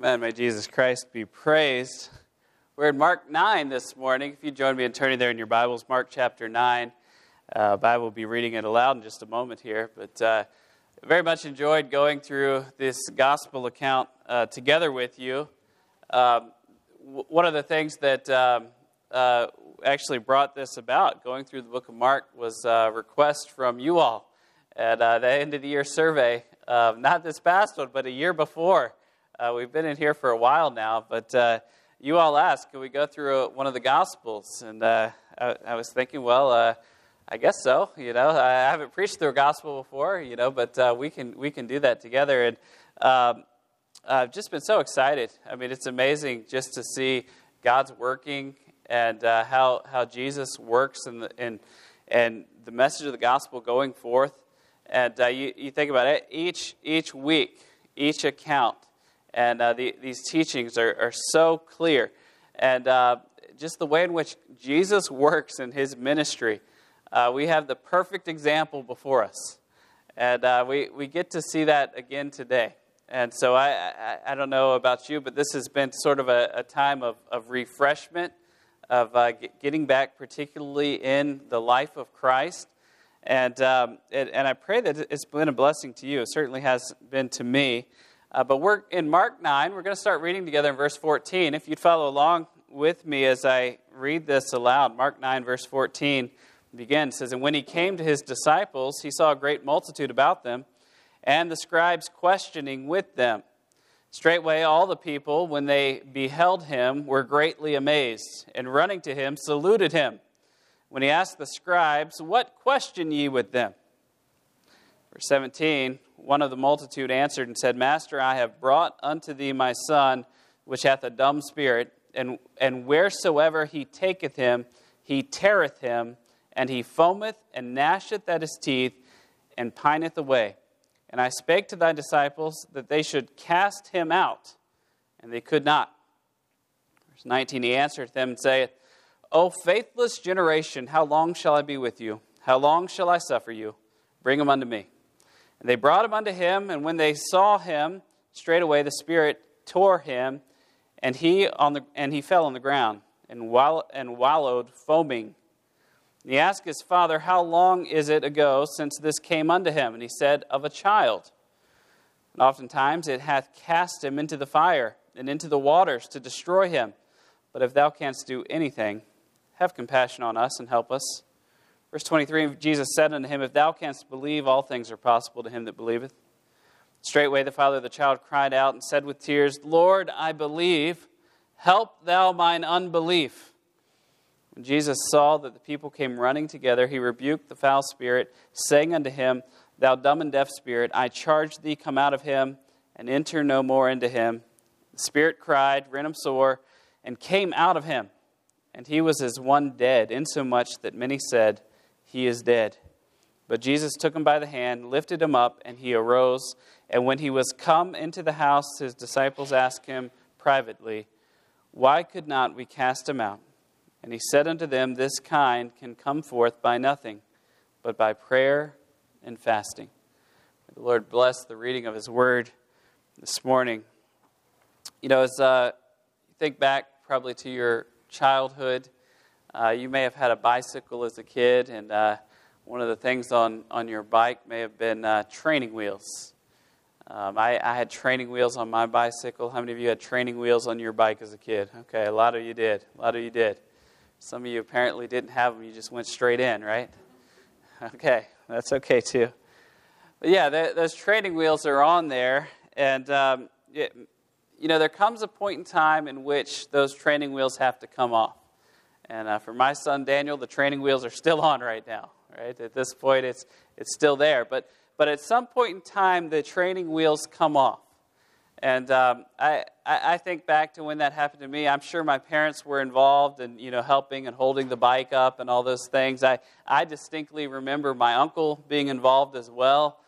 Amen. May Jesus Christ be praised. We're in Mark 9 this morning. If you join me in turning there in your Bibles, Mark chapter 9. Bible will be reading it aloud in just a moment here. But very much enjoyed going through this gospel account together with you. One of the things that actually brought this about, going through the book of Mark, was a request from you all at the end of the year survey. Not this past one, but a year before. We've been in here for a while now, but you all asked, can we go through one of the Gospels? And I was thinking, well, I guess so. You know, I haven't preached through a Gospel before, you know, but we can do that together. And I've just been so excited. I mean, it's amazing just to see God's working and how Jesus works and the message of the Gospel going forth. And you think about it, each week, each account, and these teachings are so clear. And just the way in which Jesus works in his ministry, we have the perfect example before us. And we get to see that again today. And so I don't know about you, but this has been sort of a time of refreshment, of getting back particularly in the life of Christ. And I pray that it's been a blessing to you. It certainly has been to me. But we're in Mark 9. We're going to start reading together in verse 14. If you'd follow along with me as I read this aloud, Mark 9, verse 14 begins. It says, "And when he came to his disciples, he saw a great multitude about them, and the scribes questioning with them. Straightway all the people, when they beheld him, were greatly amazed, and running to him, saluted him. When he asked the scribes, 'What question ye with them?' Verse 17, one of the multitude answered and said, 'Master, I have brought unto thee my son, which hath a dumb spirit, and wheresoever he taketh him, he teareth him, and he foameth and gnasheth at his teeth, and pineth away. And I spake to thy disciples that they should cast him out, and they could not.' Verse 19, he answered them and saith, 'O faithless generation, how long shall I be with you? How long shall I suffer you? Bring him unto me.' And they brought him unto him, and when they saw him, straightway the spirit tore him, and he fell on the ground, and wallowed, foaming. And he asked his father, 'How long is it ago since this came unto him?' And he said, 'Of a child.' And oftentimes it hath cast him into the fire, and into the waters, to destroy him. But if thou canst do anything, have compassion on us and help us.' Verse 23, Jesus said unto him, 'If thou canst believe, all things are possible to him that believeth.' Straightway the father of the child cried out and said with tears, 'Lord, I believe, help thou mine unbelief.' When Jesus saw that the people came running together, he rebuked the foul spirit, saying unto him, 'Thou dumb and deaf spirit, I charge thee, come out of him, and enter no more into him.' The spirit cried, rent him sore, and came out of him. And he was as one dead, insomuch that many said, 'He is dead.' But Jesus took him by the hand, lifted him up, and he arose. And when he was come into the house, his disciples asked him privately, 'Why could not we cast him out?' And he said unto them, 'This kind can come forth by nothing, but by prayer and fasting.'" May the Lord bless the reading of his word this morning. You know, as you think back probably to your childhood, you may have had a bicycle as a kid, and one of the things on your bike may have been training wheels. I had training wheels on my bicycle. How many of you had training wheels on your bike as a kid? Okay, a lot of you did. Some of you apparently didn't have them. You just went straight in, right? Okay, that's okay too. But yeah, those training wheels are on there, and you know, there comes a point in time in which those training wheels have to come off. And for my son Daniel, the training wheels are still on right now. Right at this point, it's still there. But at some point in time, the training wheels come off. And I think back to when that happened to me. I'm sure my parents were involved in, you know, helping and holding the bike up and all those things. I distinctly remember my uncle being involved as well.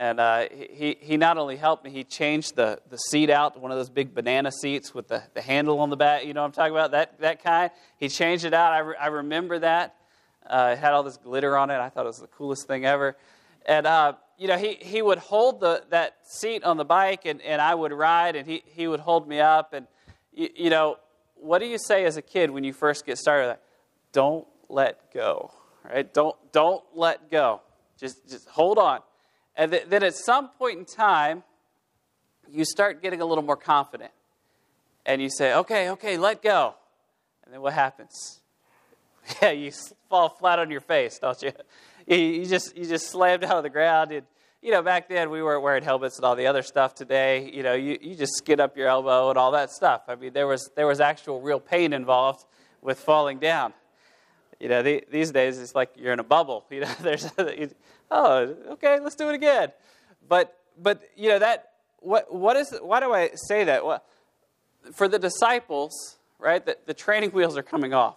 And he not only helped me, he changed the seat out, one of those big banana seats with the handle on the back. You know what I'm talking about? That kind. He changed it out. I remember that. It had all this glitter on it. I thought it was the coolest thing ever. And he would hold that seat on the bike, and I would ride, and he would hold me up. And, what do you say as a kid when you first get started? Like, don't let go, right? Don't let go. Just hold on. And then at some point in time, you start getting a little more confident. And you say, okay, let go. And then what happens? Yeah, you fall flat on your face, don't you? You just slammed out of the ground. And, back then we weren't wearing helmets and all the other stuff today. You just skid up your elbow and all that stuff. I mean, there was actual real pain involved with falling down. These days it's like you're in a bubble. There's let's do it again. But why do I say that? Well, for the disciples, right? The training wheels are coming off.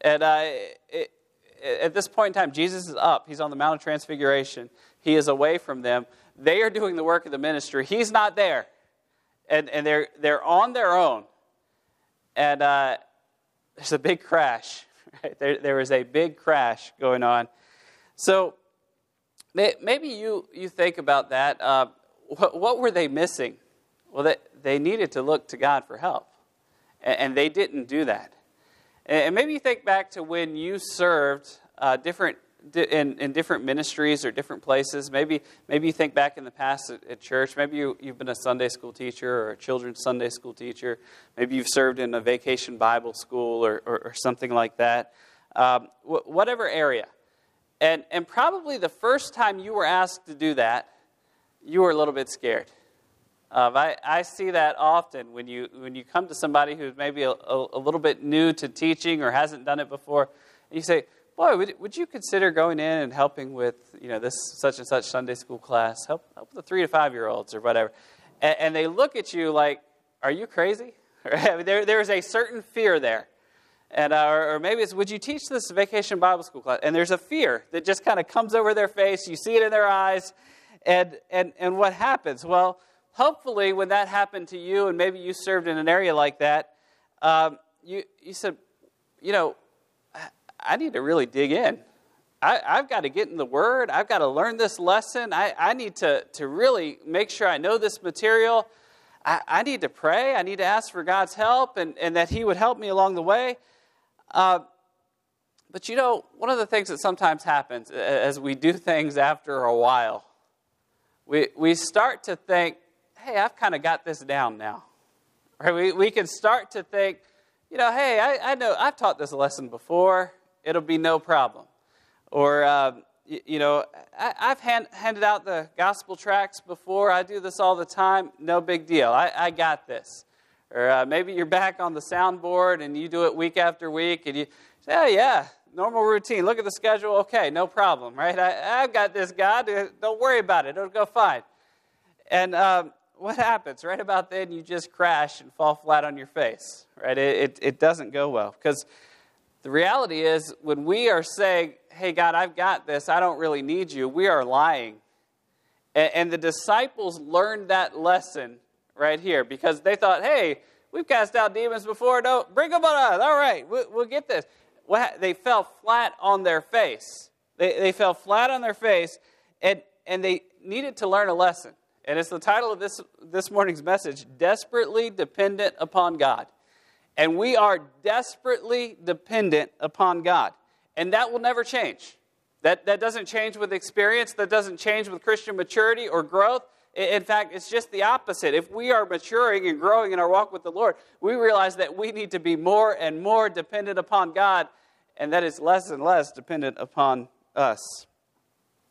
And at this point in time, Jesus is up. He's on the Mount of Transfiguration. He is away from them. They are doing the work of the ministry. He's not there. And they're on their own. And there's a big crash. Right? There is a big crash going on. So maybe you think about that. What were they missing? Well, they needed to look to God for help. And they didn't do that. And maybe you think back to when you served in different ministries or different places. Maybe you think back in the past at church. Maybe you've been a Sunday school teacher or a children's Sunday school teacher. Maybe you've served in a vacation Bible school or something like that. Whatever area. And probably the first time you were asked to do that, you were a little bit scared. I see that often when you come to somebody who's maybe a little bit new to teaching or hasn't done it before, and you say, "Boy, would you consider going in and helping with this such and such Sunday school class? Help the 3 to 5 year olds or whatever," and they look at you like, "Are you crazy?" I mean, there's a certain fear there, and or maybe it's, "Would you teach this vacation Bible school class?" And there's a fear that just kind of comes over their face. You see it in their eyes, and what happens? Well, hopefully, when that happened to you, and maybe you served in an area like that, you said, I need to really dig in. I've got to get in the Word. I've got to learn this lesson. I need to really make sure I know this material. I need to pray. I need to ask for God's help and that He would help me along the way. But, one of the things that sometimes happens as we do things after a while, we start to think, hey, I've kind of got this down now. Right? We can start to think, hey, I know I've taught this lesson before. It'll be no problem. Or, I've handed out the gospel tracts before. I do this all the time. No big deal. I got this. Or maybe you're back on the soundboard and you do it week after week. And you say, oh, yeah, normal routine. Look at the schedule. Okay, no problem, right? I've got this, God. Don't worry about it. It'll go fine. And what happens? Right about then, you just crash and fall flat on your face, right? It doesn't go well, because the reality is when we are saying, hey, God, I've got this, I don't really need you, we are lying. And the disciples learned that lesson right here, because they thought, hey, we've cast out demons before, bring them on us, all right, we'll get this. They fell flat on their face. They fell flat on their face, and they needed to learn a lesson. And it's the title of this morning's message, Desperately Dependent Upon God. And we are desperately dependent upon God. And that will never change. That doesn't change with experience. That doesn't change with Christian maturity or growth. In fact, it's just the opposite. If we are maturing and growing in our walk with the Lord, we realize that we need to be more and more dependent upon God, and that is less and less dependent upon us.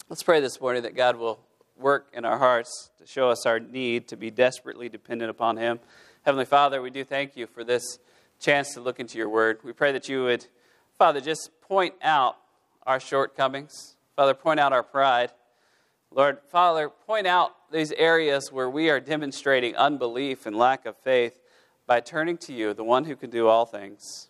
Let's pray this morning that God will work in our hearts to show us our need to be desperately dependent upon Him. Heavenly Father, we do thank you for this chance to look into your word. We pray that you would, Father, just point out our shortcomings. Father, point out our pride. Lord, Father, point out these areas where we are demonstrating unbelief and lack of faith by turning to you, the one who can do all things.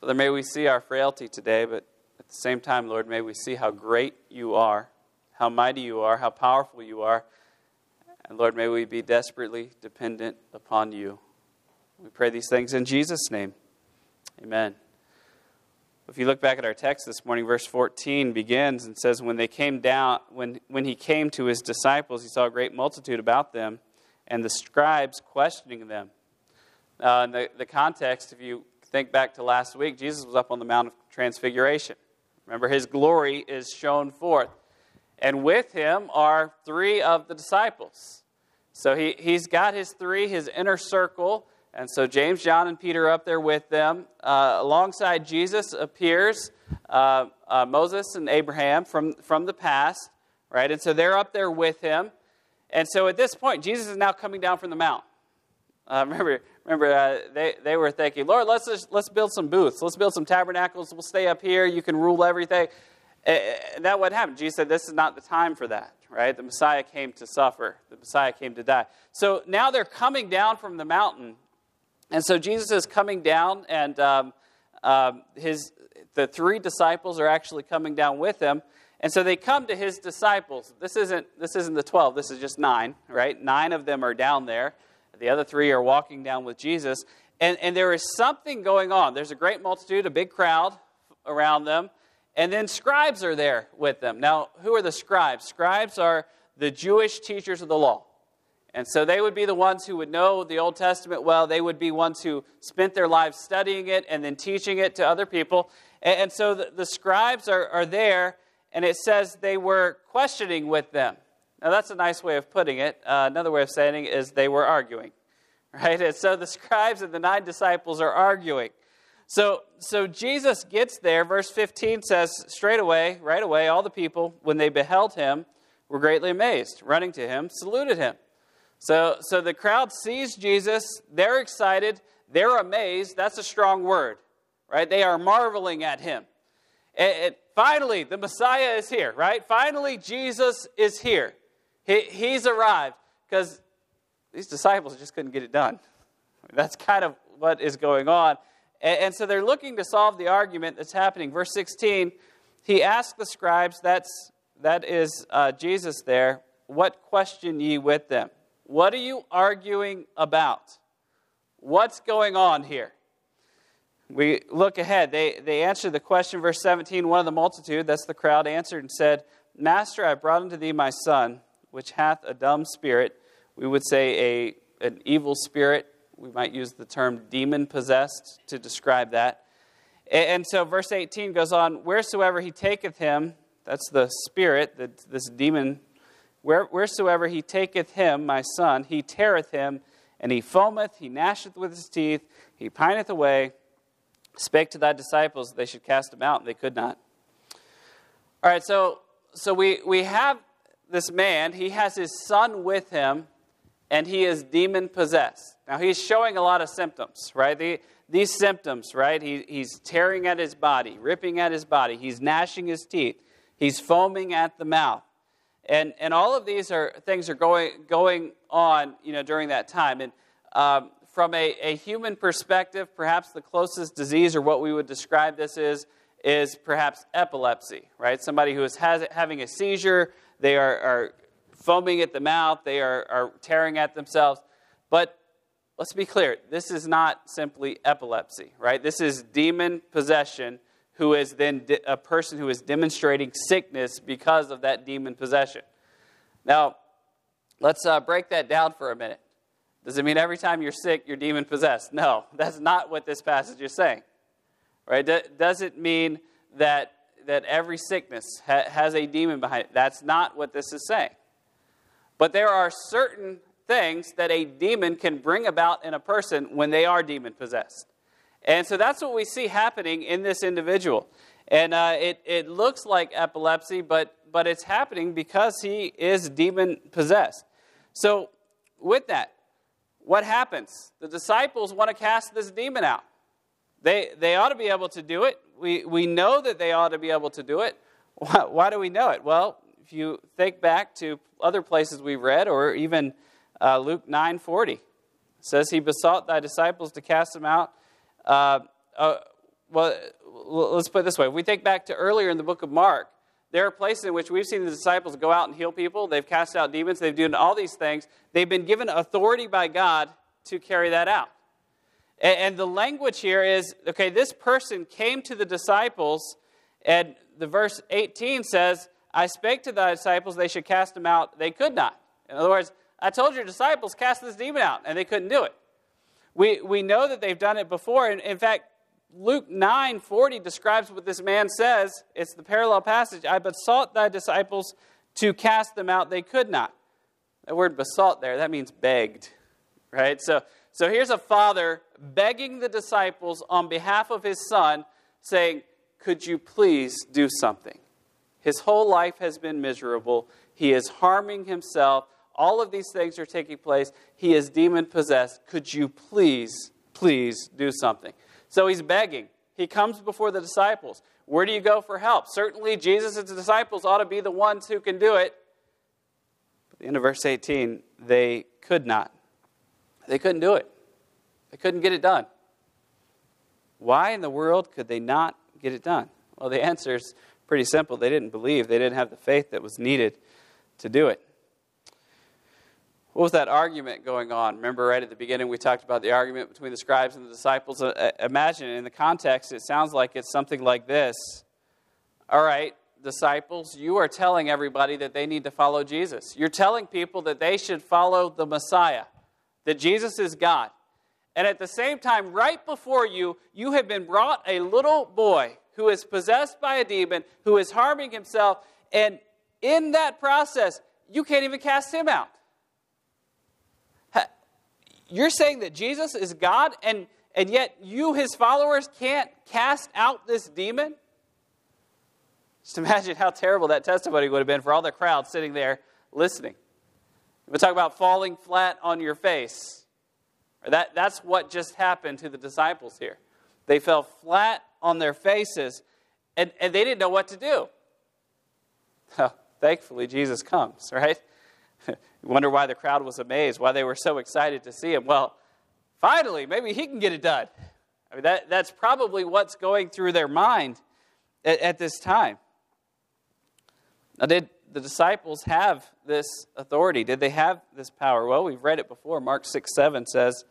Father, may we see our frailty today, but at the same time, Lord, may we see how great you are, how mighty you are, how powerful you are. And Lord, may we be desperately dependent upon you. We pray these things in Jesus' name. Amen. If you look back at our text this morning, verse 14 begins and says, when they came down, when he came to his disciples, he saw a great multitude about them, and the scribes questioning them. In the context, if you think back to last week, Jesus was up on the Mount of Transfiguration. Remember, his glory is shown forth. And with him are three of the disciples. So he's got his three, his inner circle. And so James, John, and Peter are up there with them. Alongside Jesus appears Moses and Abraham from the past, right? And so they're up there with him. And so at this point, Jesus is now coming down from the mount. Remember, they were thinking, Lord, let's build some booths. Let's build some tabernacles. We'll stay up here. You can rule everything. And that what happened. Jesus said, this is not the time for that, right? The Messiah came to suffer. The Messiah came to die. So now they're coming down from the mountain. And so Jesus is coming down, and the three disciples are actually coming down with him. And so they come to his disciples. This isn't the 12. This is just 9, right? 9 of them are down there. The other 3 are walking down with Jesus. And there is something going on. There's a great multitude, a big crowd around them. And then scribes are there with them. Now, who are the scribes? Scribes are the Jewish teachers of the law. And so they would be the ones who would know the Old Testament well. They would be ones who spent their lives studying it and then teaching it to other people. And so the scribes are there, and it says they were questioning with them. Now, that's a nice way of putting it. Another way of saying it is they were arguing, right? And so the scribes and the 9 disciples are arguing. So Jesus gets there. Verse 15 says, right away, all the people, when they beheld him, were greatly amazed, running to him, saluted him. So the crowd sees Jesus, they're excited, they're amazed. That's a strong word, right? They are marveling at him. And finally, the Messiah is here, right? Finally, Jesus is here. He's arrived, because these disciples just couldn't get it done. That's kind of what is going on. And so they're looking to solve the argument that's happening. Verse 16, he asked the scribes, that is Jesus there, what question ye with them? What are you arguing about? What's going on here? We look ahead. They answered the question, verse 17, one of the multitude, that's the crowd, answered and said, Master, I brought unto thee my son, which hath a dumb spirit. We would say an evil spirit. We might use the term demon-possessed to describe that. And so verse 18 goes on, wheresoever he taketh him, that's the spirit, this demon. Wheresoever he taketh him, my son, he teareth him, and he foameth, he gnasheth with his teeth, he pineth away. Spake to thy disciples, they should cast him out, and they could not. All right, so we have this man, he has his son with him, and he is demon-possessed. Now, he's showing a lot of symptoms, right? These symptoms, right? He's tearing at his body, ripping at his body, he's gnashing his teeth, he's foaming at the mouth. And all of these things are going on, during that time. And from a human perspective, perhaps the closest disease, or what we would describe this is perhaps epilepsy, right? Somebody who is having a seizure, they are foaming at the mouth, they are tearing at themselves. But let's be clear, this is not simply epilepsy, right? This is demon possession, who is then a person who is demonstrating sickness because of that demon possession. Now, let's break that down for a minute. Does it mean every time you're sick, you're demon-possessed? No, that's not what this passage is saying. Right? Does it mean that every sickness has a demon behind it? That's not what this is saying. But there are certain things that a demon can bring about in a person when they are demon-possessed. And so that's what we see happening in this individual. And it looks like epilepsy, but it's happening because he is demon-possessed. So with that, what happens? The disciples want to cast this demon out. They ought to be able to do it. We know that they ought to be able to do it. Why do we know it? Well, if you think back to other places we've read, or even Luke 9:40, it says, he besought thy disciples to cast him out. Well, let's put it this way. If we think back to earlier in the book of Mark, there are places in which we've seen the disciples go out and heal people. They've cast out demons. They've done all these things. They've been given authority by God to carry that out. And the language here is, okay, this person came to the disciples, and the verse 18 says, I spake to thy disciples, they should cast him out. They could not. In other words, I told your disciples, cast this demon out, and they couldn't do it. We know that they've done it before. And in fact, Luke 9:40 describes what this man says. It's the parallel passage. I besought thy disciples to cast them out. They could not. The word besought there, that means begged, right? So here's a father begging the disciples on behalf of his son, saying, could you please do something? His whole life has been miserable. He is harming himself. All of these things are taking place. He is demon-possessed. Could you please, please do something? So he's begging. He comes before the disciples. Where do you go for help? Certainly Jesus and the disciples ought to be the ones who can do it. But in verse 18, they could not. They couldn't do it. They couldn't get it done. Why in the world could they not get it done? Well, the answer is pretty simple. They didn't believe. They didn't have the faith that was needed to do it. What was that argument going on? Remember right at the beginning we talked about the argument between the scribes and the disciples. Imagine in the context it sounds like it's something like this. All right, disciples, you are telling everybody that they need to follow Jesus. You're telling people that they should follow the Messiah, that Jesus is God. And at the same time, right before you, you have been brought a little boy who is possessed by a demon, who is harming himself, and in that process, you can't even cast him out. You're saying that Jesus is God, and yet you, his followers, can't cast out this demon? Just imagine how terrible that testimony would have been for all the crowd sitting there listening. We'll talk about falling flat on your face. That's what just happened to the disciples here. They fell flat on their faces, and they didn't know what to do. Well, thankfully, Jesus comes, right? You wonder why the crowd was amazed, why they were so excited to see him. Well, finally, maybe he can get it done. I mean, that's probably what's going through their mind at this time. Now, did the disciples have this authority? Did they have this power? Well, we've read it before. Mark 6:7 says,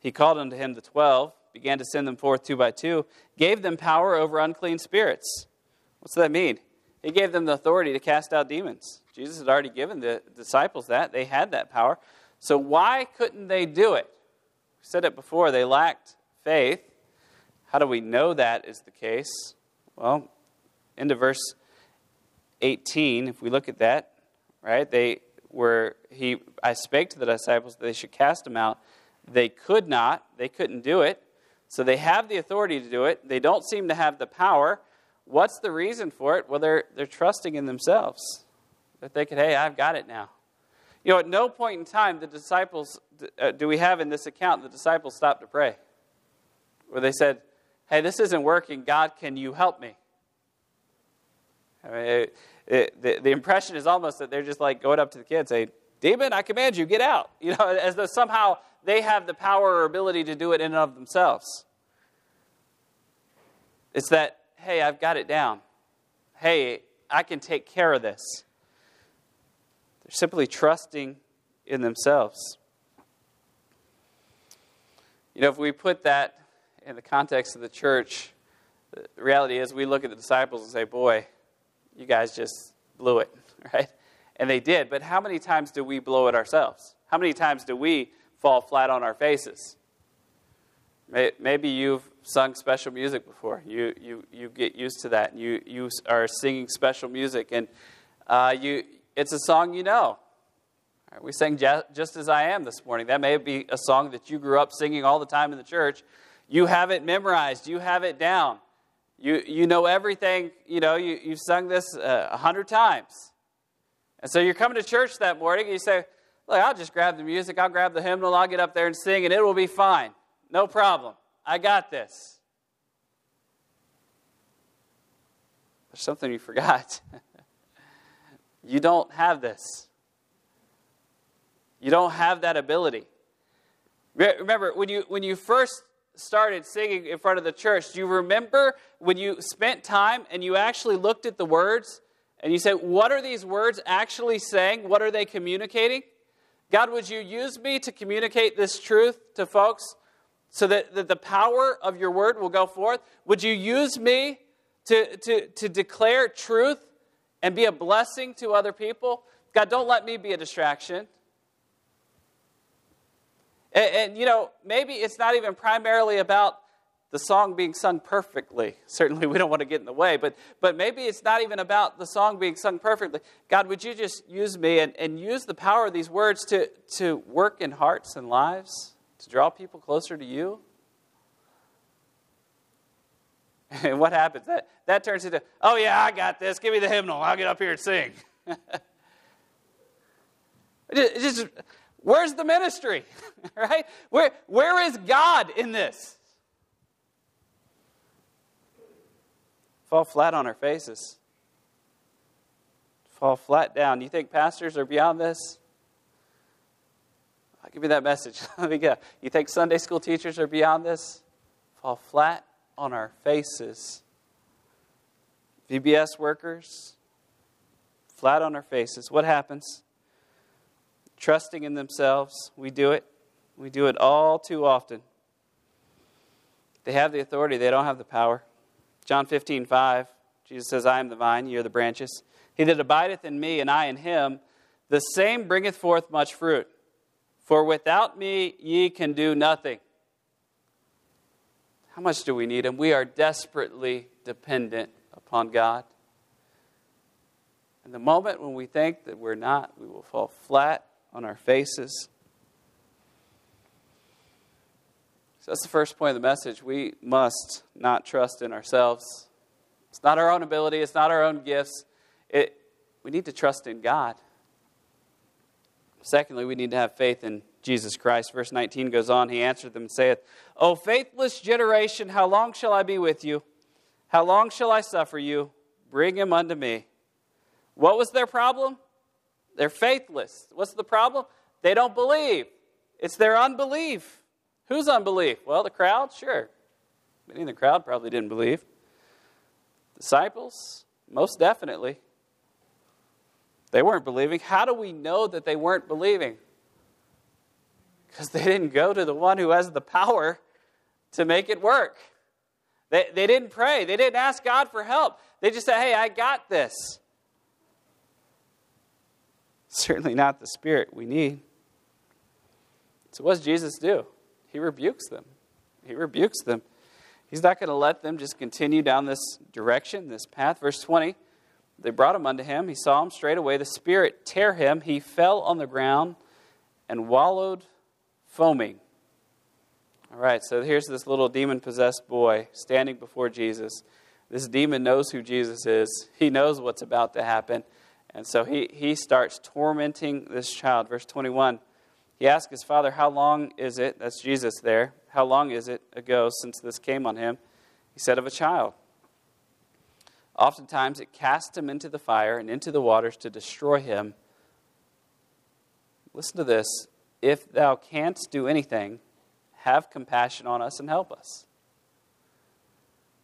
he called unto him the 12, began to send them forth 2 by 2, gave them power over unclean spirits. What's that mean? He gave them the authority to cast out demons. Jesus had already given the disciples that. They had that power. So why couldn't they do it? We said it before. They lacked faith. How do we know that is the case? Well, into verse 18, if we look at that, right? I spake to the disciples that they should cast him out. They could not. They couldn't do it. So they have the authority to do it. They don't seem to have the power. What's the reason for it? Well, they're trusting in themselves. They're thinking, hey, I've got it now. You know, at no point in time the disciples, do we have in this account, the disciples stopped to pray. Where they said, hey, this isn't working. God, can you help me? I mean, the impression is almost that they're just like going up to the kid and saying, demon, I command you, get out. You know, as though somehow they have the power or ability to do it in and of themselves. It's that, hey, I've got it down. Hey, I can take care of this. They're simply trusting in themselves. You know, if we put that in the context of the church, the reality is we look at the disciples and say, boy, you guys just blew it, right? And they did. But how many times do we blow it ourselves? How many times do we fall flat on our faces? Maybe you've sung special music before. You get used to that. You are singing special music, and it's a song you know. Right, we sang Just As I Am this morning. That may be a song that you grew up singing all the time in the church. You have it memorized. You have it down. You know everything. You know, you've sung this 100 times. And so you're coming to church that morning, and you say, look, I'll just grab the music. I'll grab the hymnal. I'll get up there and sing, and it will be fine. No problem. I got this. There's something you forgot. You don't have this. You don't have that ability. Remember, when you first started singing in front of the church, do you remember when you spent time and you actually looked at the words and you said, what are these words actually saying? What are they communicating? God, would you use me to communicate this truth to folks? so that the power of your word will go forth? Would you use me to declare truth and be a blessing to other people? God, don't let me be a distraction. And you know, maybe it's not even primarily about the song being sung perfectly. Certainly we don't want to get in the way, but maybe it's not even about the song being sung perfectly. God, would you just use me and use the power of these words to work in hearts and lives, to draw people closer to you? And what happens? That turns into, oh yeah, I got this. Give me the hymnal. I'll get up here and sing. Just, where's the ministry? Right? Where is God in this? Fall flat on our faces. Fall flat down. You think pastors are beyond this? I'll give you that message. Let me go. You think Sunday school teachers are beyond this? Fall flat on our faces. VBS workers, flat on our faces. What happens? Trusting in themselves. We do it. We do it all too often. They have the authority. They don't have the power. John 15:5, Jesus says, I am the vine, ye are the branches. He that abideth in me, and I in him, the same bringeth forth much fruit. For without me ye can do nothing. How much do we need him? We are desperately dependent upon God. And the moment when we think that we're not, we will fall flat on our faces. So that's the first point of the message. We must not trust in ourselves. It's not our own ability. It's not our own gifts. We need to trust in God. Secondly, we need to have faith in Jesus Christ. Verse 19 goes on. He answered them and saith, O faithless generation, how long shall I be with you? How long shall I suffer you? Bring him unto me. What was their problem? They're faithless. What's the problem? They don't believe. It's their unbelief. Whose unbelief? Well, the crowd, sure. Many in the crowd probably didn't believe. Disciples, most definitely. They weren't believing. How do we know that they weren't believing? Because they didn't go to the one who has the power to make it work. They didn't pray. They didn't ask God for help. They just said, hey, I got this. Certainly not the spirit we need. So what does Jesus do? He rebukes them. He rebukes them. He's not going to let them just continue down this direction, this path. Verse 20, they brought him unto him. He saw him straightway. The spirit tear him. He fell on the ground and wallowed, foaming. All right, so here's this little demon-possessed boy standing before Jesus. This demon knows who Jesus is. He knows what's about to happen. And so he starts tormenting this child. Verse 21, he asked his father, how long is it, that's Jesus there, how long is it ago since this came on him? He said, of a child. Oftentimes it cast him into the fire and into the waters to destroy him. Listen to this. If thou canst do anything, have compassion on us and help us.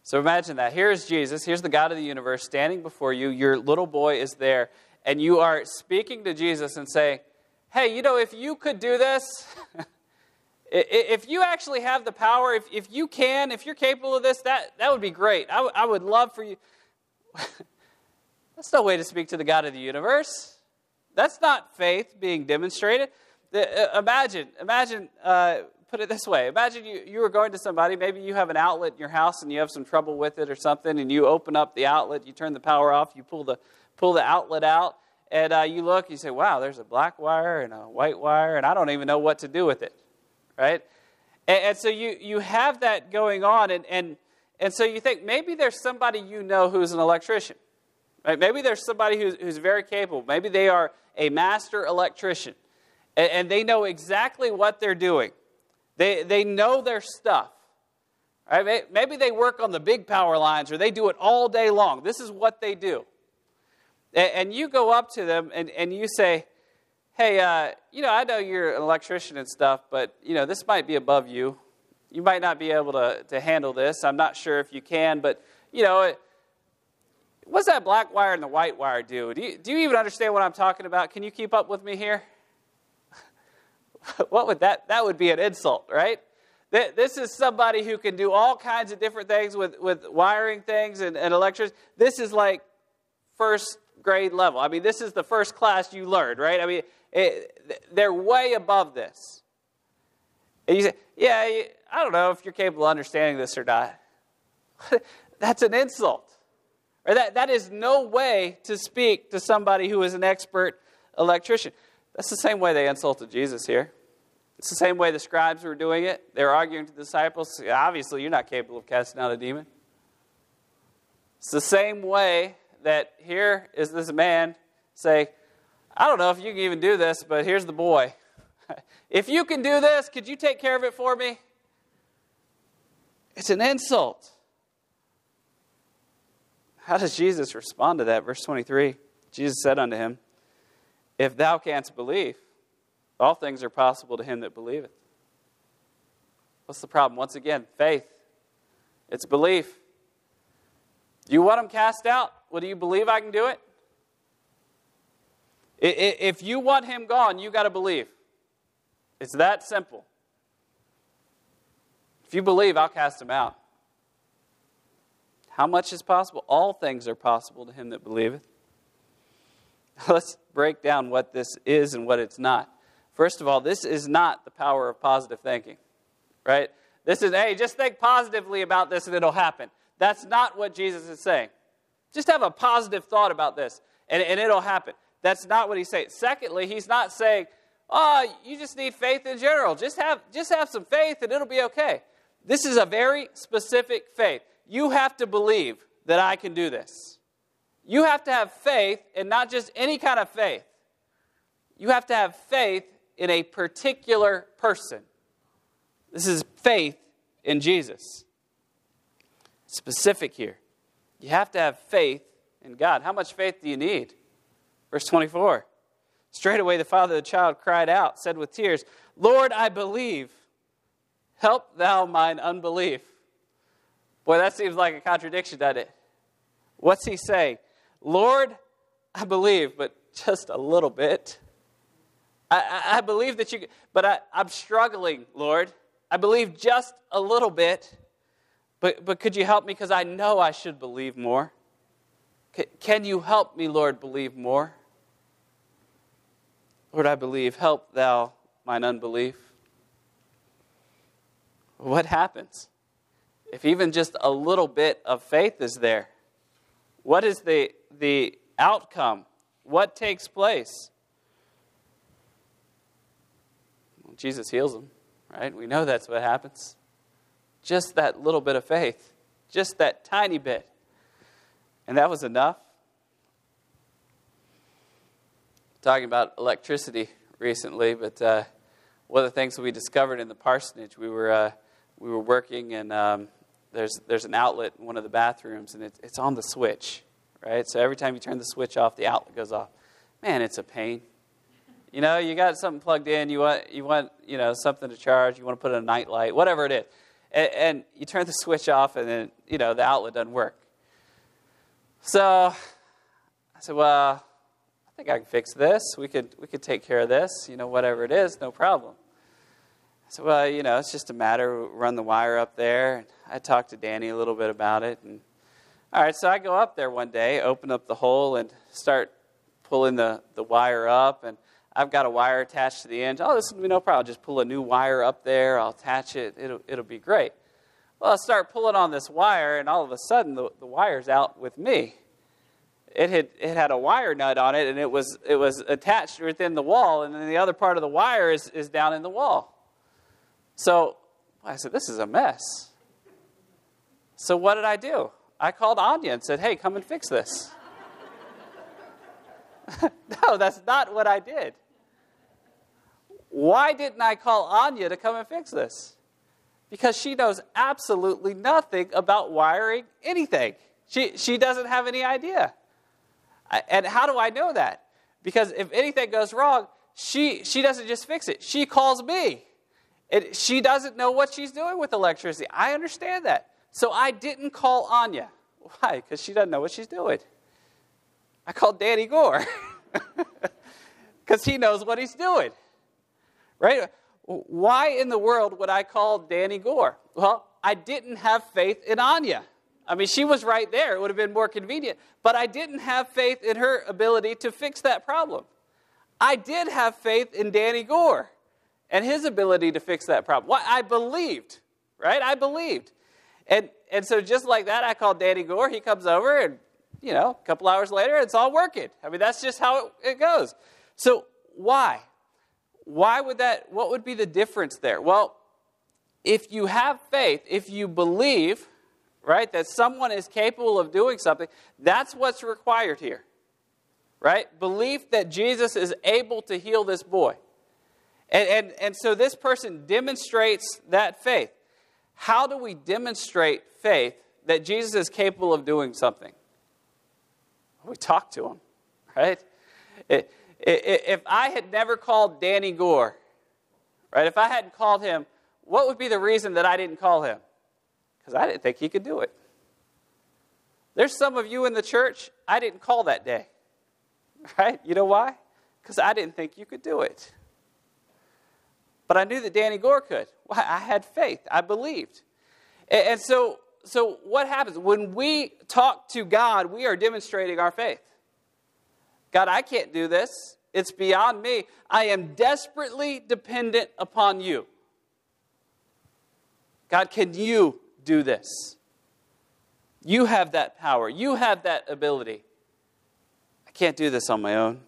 So imagine that. Here's Jesus. Here's the God of the universe standing before you. Your little boy is there. And you are speaking to Jesus and saying, hey, you know, if you could do this, if you actually have the power, if you can, if you're capable of this, that would be great. I would love for you. That's no way to speak to the God of the universe. That's not faith being demonstrated. Imagine, put it this way. Imagine you were going to somebody. Maybe you have an outlet in your house and you have some trouble with it or something, and you open up the outlet, you turn the power off, you pull the outlet out, and you look, and you say, wow, there's a black wire and a white wire, and I don't even know what to do with it, right? And so you have that going on, and so you think maybe there's somebody you know who's an electrician, right? Maybe there's somebody who's very capable. Maybe they are a master electrician, and they know exactly what they're doing. They know their stuff, right? Maybe they work on the big power lines, or they do it all day long. This is what they do. And you go up to them and you say, hey, you know, I know you're an electrician and stuff, but, you know, this might be above you. You might not be able to handle this. I'm not sure if you can, but, you know, what's that black wire and the white wire do? Do you even understand what I'm talking about? Can you keep up with me here? What would that be an insult, right? This is somebody who can do all kinds of different things with wiring things and electricity. This is like first grade level. I mean, this is the first class you learned, right? I mean, they're way above this. And you say, yeah, I don't know if you're capable of understanding this or not. That's an insult. Or that is no way to speak to somebody who is an expert electrician. That's the same way they insulted Jesus here. It's the same way the scribes were doing it. They were arguing to the disciples, obviously you're not capable of casting out a demon. It's the same way that here is this man saying, I don't know if you can even do this, but here's the boy. If you can do this, could you take care of it for me? It's an insult. How does Jesus respond to that? Verse 23, Jesus said unto him, if thou canst believe, all things are possible to him that believeth. What's the problem? Once again, faith. It's belief. You want them cast out? Well, do you believe I can do it? If you want him gone, you got to believe. It's that simple. If you believe, I'll cast him out. How much is possible? All things are possible to him that believeth. Let's break down what this is and what it's not. First of all, this is not the power of positive thinking, right? This is, hey, just think positively about this and it'll happen. That's not what Jesus is saying. Just have a positive thought about this and it'll happen. That's not what he's saying. Secondly, he's not saying, oh, you just need faith in general. Just have some faith and it'll be okay. This is a very specific faith. You have to believe that I can do this. You have to have faith, and not just any kind of faith. You have to have faith in a particular person. This is faith in Jesus. Specific here. You have to have faith in God. How much faith do you need? Verse 24. Straightway the father of the child cried out, said with tears, Lord, I believe. Help thou mine unbelief. Boy, that seems like a contradiction, doesn't it? What's he saying? Lord, I believe, but just a little bit. I believe that you, but I'm struggling, Lord. I believe just a little bit, but could you help me? Because I know I should believe more. Can you help me, Lord, believe more? Lord, I believe, help thou mine unbelief. What happens if even just a little bit of faith is there? What is the outcome? What takes place? Well, Jesus heals him, right? We know that's what happens. Just that little bit of faith. Just that tiny bit. And that was enough. Talking about electricity recently, but one of the things we discovered in the parsonage, we were working, and there's an outlet in one of the bathrooms, and it's on the switch, right? So every time you turn the switch off, the outlet goes off. Man, it's a pain. You know, you got something plugged in, you want you know something to charge, you want to put in a nightlight, whatever it is, and you turn the switch off, and then you know the outlet doesn't work. So I said, well, I think I can fix this. We could take care of this, you know, whatever it is, no problem. I said, well, you know, it's just a matter of run the wire up there. And I talked to Danny a little bit about it. And all right, so I go up there one day, open up the hole, and start pulling the wire up. And I've got a wire attached to the end. Oh, this will be no problem. I'll just pull a new wire up there. I'll attach it. It'll be great. Well, I start pulling on this wire, and all of a sudden the wire's out with me. It had a wire nut on it, and it was attached within the wall, and then the other part of the wire is down in the wall. So I said, this is a mess. So what did I do? I called Anya and said, hey, come and fix this. No, that's not what I did. Why didn't I call Anya to come and fix this? Because she knows absolutely nothing about wiring anything. She doesn't have any idea. And how do I know that? Because if anything goes wrong, she doesn't just fix it. She calls me. She doesn't know what she's doing with electricity. I understand that. So I didn't call Anya. Why? Because she doesn't know what she's doing. I called Danny Gore. Because he knows what he's doing. Right? Why in the world would I call Danny Gore? Well, I didn't have faith in Anya. I mean, she was right there. It would have been more convenient. But I didn't have faith in her ability to fix that problem. I did have faith in Danny Gore and his ability to fix that problem. Well, I believed, right? I believed. And so just like that, I called Danny Gore. He comes over and, you know, a couple hours later, it's all working. I mean, that's just how it goes. So why? Why would that, what would be the difference there? Well, if you have faith, if you believe, right, that someone is capable of doing something, that's what's required here, right? Belief that Jesus is able to heal this boy. And so this person demonstrates that faith. How do we demonstrate faith that Jesus is capable of doing something? We talk to him, right? If I had never called Danny Gore, right, if I hadn't called him, what would be the reason that I didn't call him? Because I didn't think he could do it. There's some of you in the church I didn't call that day, right? You know why? Because I didn't think you could do it. But I knew that Danny Gore could. Well, I had faith. I believed. And so what happens? When we talk to God, we are demonstrating our faith. God, I can't do this. It's beyond me. I am desperately dependent upon you. God, can you do this? You have that power. You have that ability. I can't do this on my own.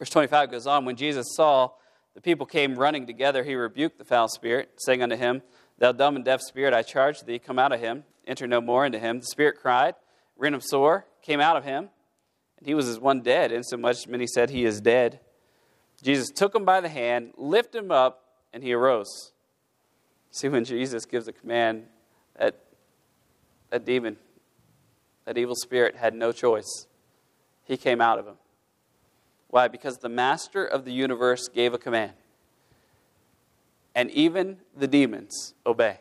Verse 25 goes on, when Jesus saw the people came running together, he rebuked the foul spirit, saying unto him, Thou dumb and deaf spirit, I charge thee, come out of him, enter no more into him. The spirit cried, rent him sore, came out of him, and he was as one dead, insomuch many said, He is dead. Jesus took him by the hand, lifted him up, and he arose. See, when Jesus gives a command, that demon, that evil spirit had no choice. He came out of him. Why? Because the master of the universe gave a command. And even the demons obey.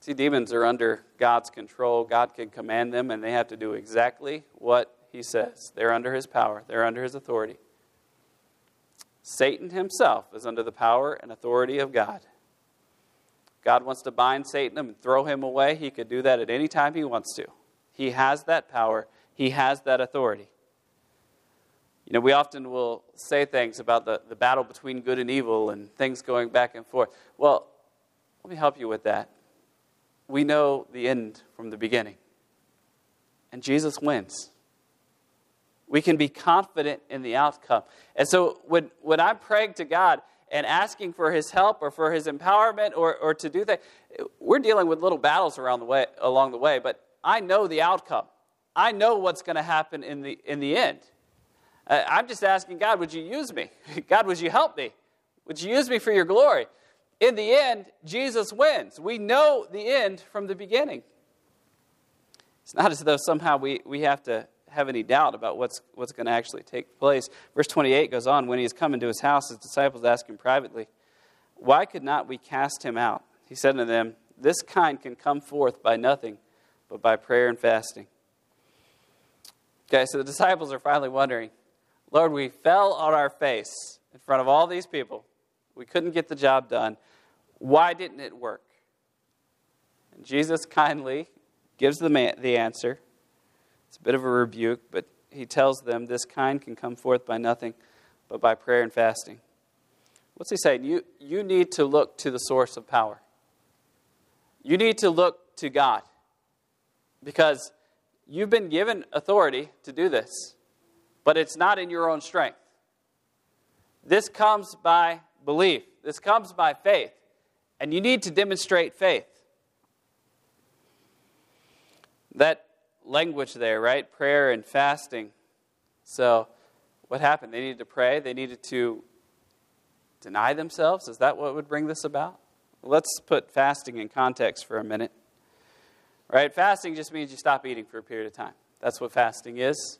See, demons are under God's control. God can command them, and they have to do exactly what he says. They're under his power. They're under his authority. Satan himself is under the power and authority of God. God wants to bind Satan and throw him away. He could do that at any time he wants to. He has that power. He has that authority. You know, we often will say things about the battle between good and evil and things going back and forth. Well, let me help you with that. We know the end from the beginning. And Jesus wins. We can be confident in the outcome. And so when I'm praying to God and asking for his help or for his empowerment or to do things, we're dealing with little battles along the way, but I know the outcome. I know what's going to happen in the end. I'm just asking God, would you use me? God, would you help me? Would you use me for your glory? In the end, Jesus wins. We know the end from the beginning. It's not as though somehow we have to have any doubt about what's going to actually take place. Verse 28 goes on, when he is come into his house, his disciples ask him privately, Why could not we cast him out? He said unto them, This kind can come forth by nothing but by prayer and fasting. Okay, so the disciples are finally wondering, Lord, we fell on our face in front of all these people. We couldn't get the job done. Why didn't it work? And Jesus kindly gives the answer. It's a bit of a rebuke, but he tells them this kind can come forth by nothing but by prayer and fasting. What's he saying? You need to look to the source of power. You need to look to God because you've been given authority to do this. But it's not in your own strength. This comes by belief. This comes by faith. And you need to demonstrate faith. That language there, right? Prayer and fasting. So what happened? They needed to pray. They needed to deny themselves. Is that what would bring this about? Let's put fasting in context for a minute. Right? Fasting just means you stop eating for a period of time. That's what fasting is.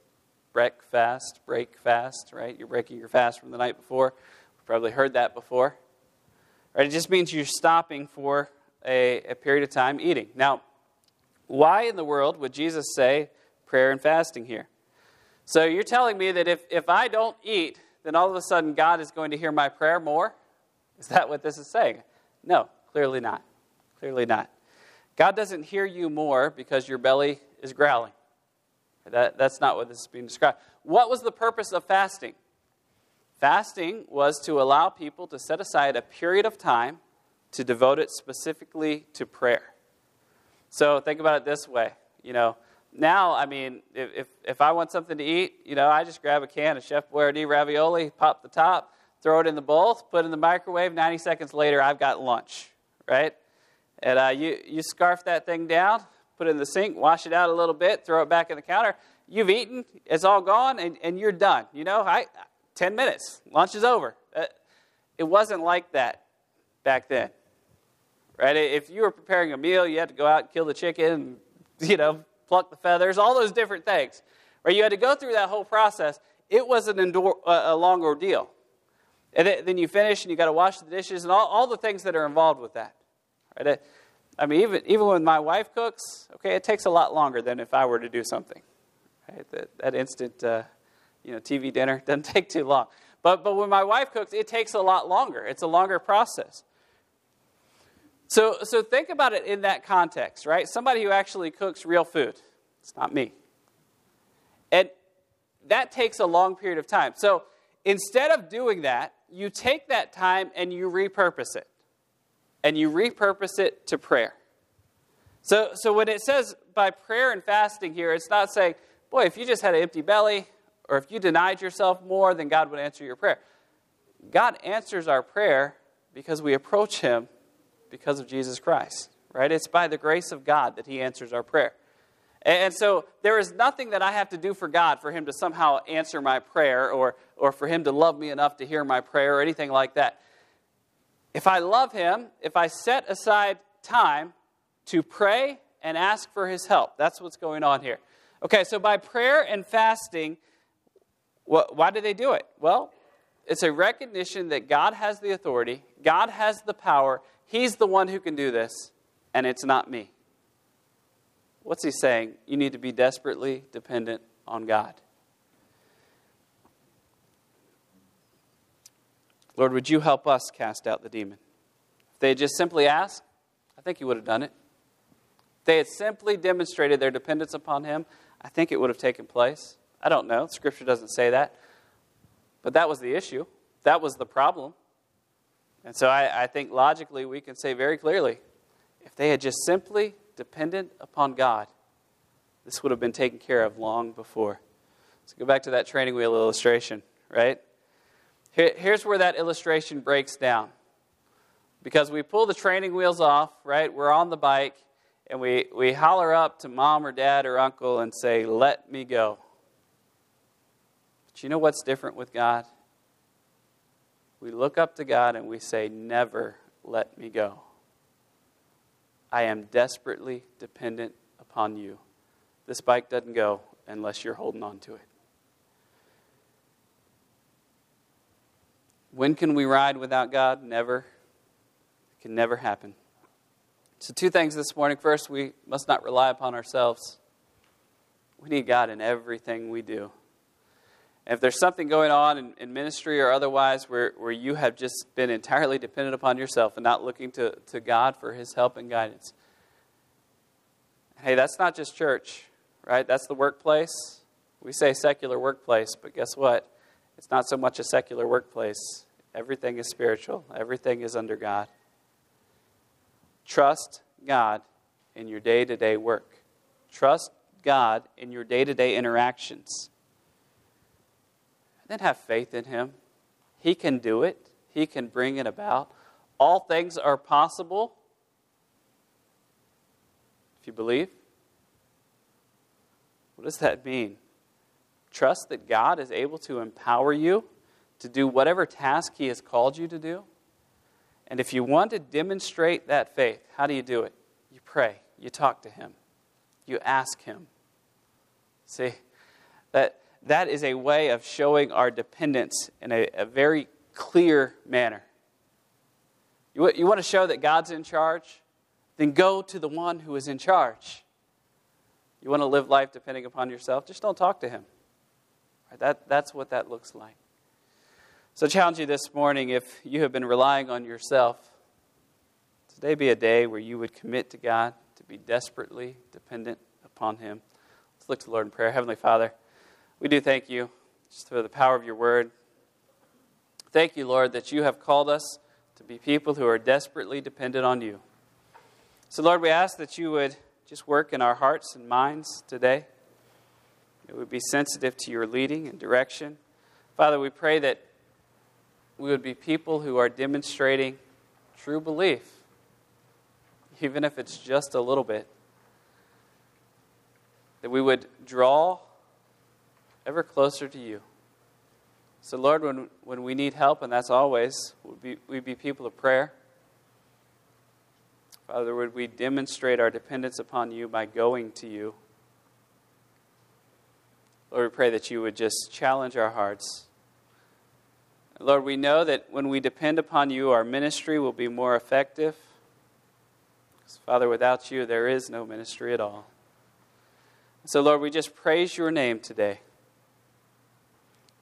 Break fast, right? You're breaking your fast from the night before. We've probably heard that before. Right? It just means you're stopping for a period of time eating. Now, why in the world would Jesus say prayer and fasting here? So you're telling me that if I don't eat, then all of a sudden God is going to hear my prayer more? Is that what this is saying? No, clearly not. Clearly not. God doesn't hear you more because your belly is growling. That's not what this is being described. What was the purpose of fasting? Fasting was to allow people to set aside a period of time to devote it specifically to prayer. So think about it this way. You know, now, I mean, if I want something to eat, you know, I just grab a can of Chef Boyardee ravioli, pop the top, throw it in the bowl, put it in the microwave. 90 seconds later, I've got lunch, right? And you scarf that thing down, put it in the sink, wash it out a little bit, throw it back in the counter. You've eaten, it's all gone, and you're done. You know, 10 minutes, lunch is over. It wasn't like that back then, right? If you were preparing a meal, you had to go out and kill the chicken, and, you know, pluck the feathers, all those different things. Right? You had to go through that whole process. It was a long ordeal. And then you finish, and you got to wash the dishes, and all the things that are involved with that. Right? I mean, even when my wife cooks, okay, it takes a lot longer than if I were to do something. Right? That instant, TV dinner doesn't take too long. But when my wife cooks, it takes a lot longer. It's a longer process. So think about it in that context, right? Somebody who actually cooks real food. It's not me. And that takes a long period of time. So instead of doing that, you take that time and you repurpose it. And you repurpose it to prayer. So when it says by prayer and fasting here, it's not saying, boy, if you just had an empty belly or if you denied yourself more, then God would answer your prayer. God answers our prayer because we approach him because of Jesus Christ, right? It's by the grace of God that he answers our prayer. And so there is nothing that I have to do for God for him to somehow answer my prayer or for him to love me enough to hear my prayer or anything like that. If I love him, if I set aside time to pray and ask for his help, that's what's going on here. Okay, so by prayer and fasting, why do they do it? Well, it's a recognition that God has the authority, God has the power, he's the one who can do this, and it's not me. What's he saying? You need to be desperately dependent on God. Lord, would you help us cast out the demon? If they had just simply asked, I think he would have done it. If they had simply demonstrated their dependence upon him, I think it would have taken place. I don't know. Scripture doesn't say that. But that was the issue. That was the problem. And so I think logically we can say very clearly, if they had just simply depended upon God, this would have been taken care of long before. So go back to that training wheel illustration, right? Here's where that illustration breaks down. Because we pull the training wheels off, right? We're on the bike, and we holler up to mom or dad or uncle and say, let me go. But you know what's different with God? We look up to God and we say, never let me go. I am desperately dependent upon you. This bike doesn't go unless you're holding on to it. When can we ride without God? Never. It can never happen. So two things this morning. First, we must not rely upon ourselves. We need God in everything we do. And if there's something going on in ministry or otherwise where you have just been entirely dependent upon yourself and not looking to God for his help and guidance, hey, that's not just church, right? That's the workplace. We say secular workplace, but guess what? It's not so much a secular workplace. Everything is spiritual. Everything is under God. Trust God in your day-to-day work. Trust God in your day-to-day interactions. And then have faith in him. He can do it. He can bring it about. All things are possible if you believe. What does that mean? Trust that God is able to empower you to do whatever task he has called you to do. And if you want to demonstrate that faith, how do you do it? You pray. You talk to him. You ask him. See, that is a way of showing our dependence in a very clear manner. You want to show that God's in charge? Then go to the one who is in charge. You want to live life depending upon yourself? Just don't talk to him. That's what that looks like. So I challenge you this morning, if you have been relying on yourself, today be a day where you would commit to God to be desperately dependent upon Him. Let's look to the Lord in prayer. Heavenly Father, we do thank you just for the power of your word. Thank you, Lord, that you have called us to be people who are desperately dependent on you. So, Lord, we ask that you would just work in our hearts and minds today. It would be sensitive to your leading and direction. Father, we pray that we would be people who are demonstrating true belief, even if it's just a little bit. That we would draw ever closer to you. So, Lord, when we need help, and that's always, we'd be people of prayer. Father, would we demonstrate our dependence upon you by going to you? Lord, we pray that you would just challenge our hearts. Lord, we know that when we depend upon you, our ministry will be more effective. Because, Father, without you, there is no ministry at all. So, Lord, we just praise your name today.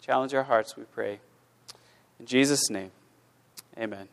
Challenge our hearts, we pray. In Jesus' name, amen.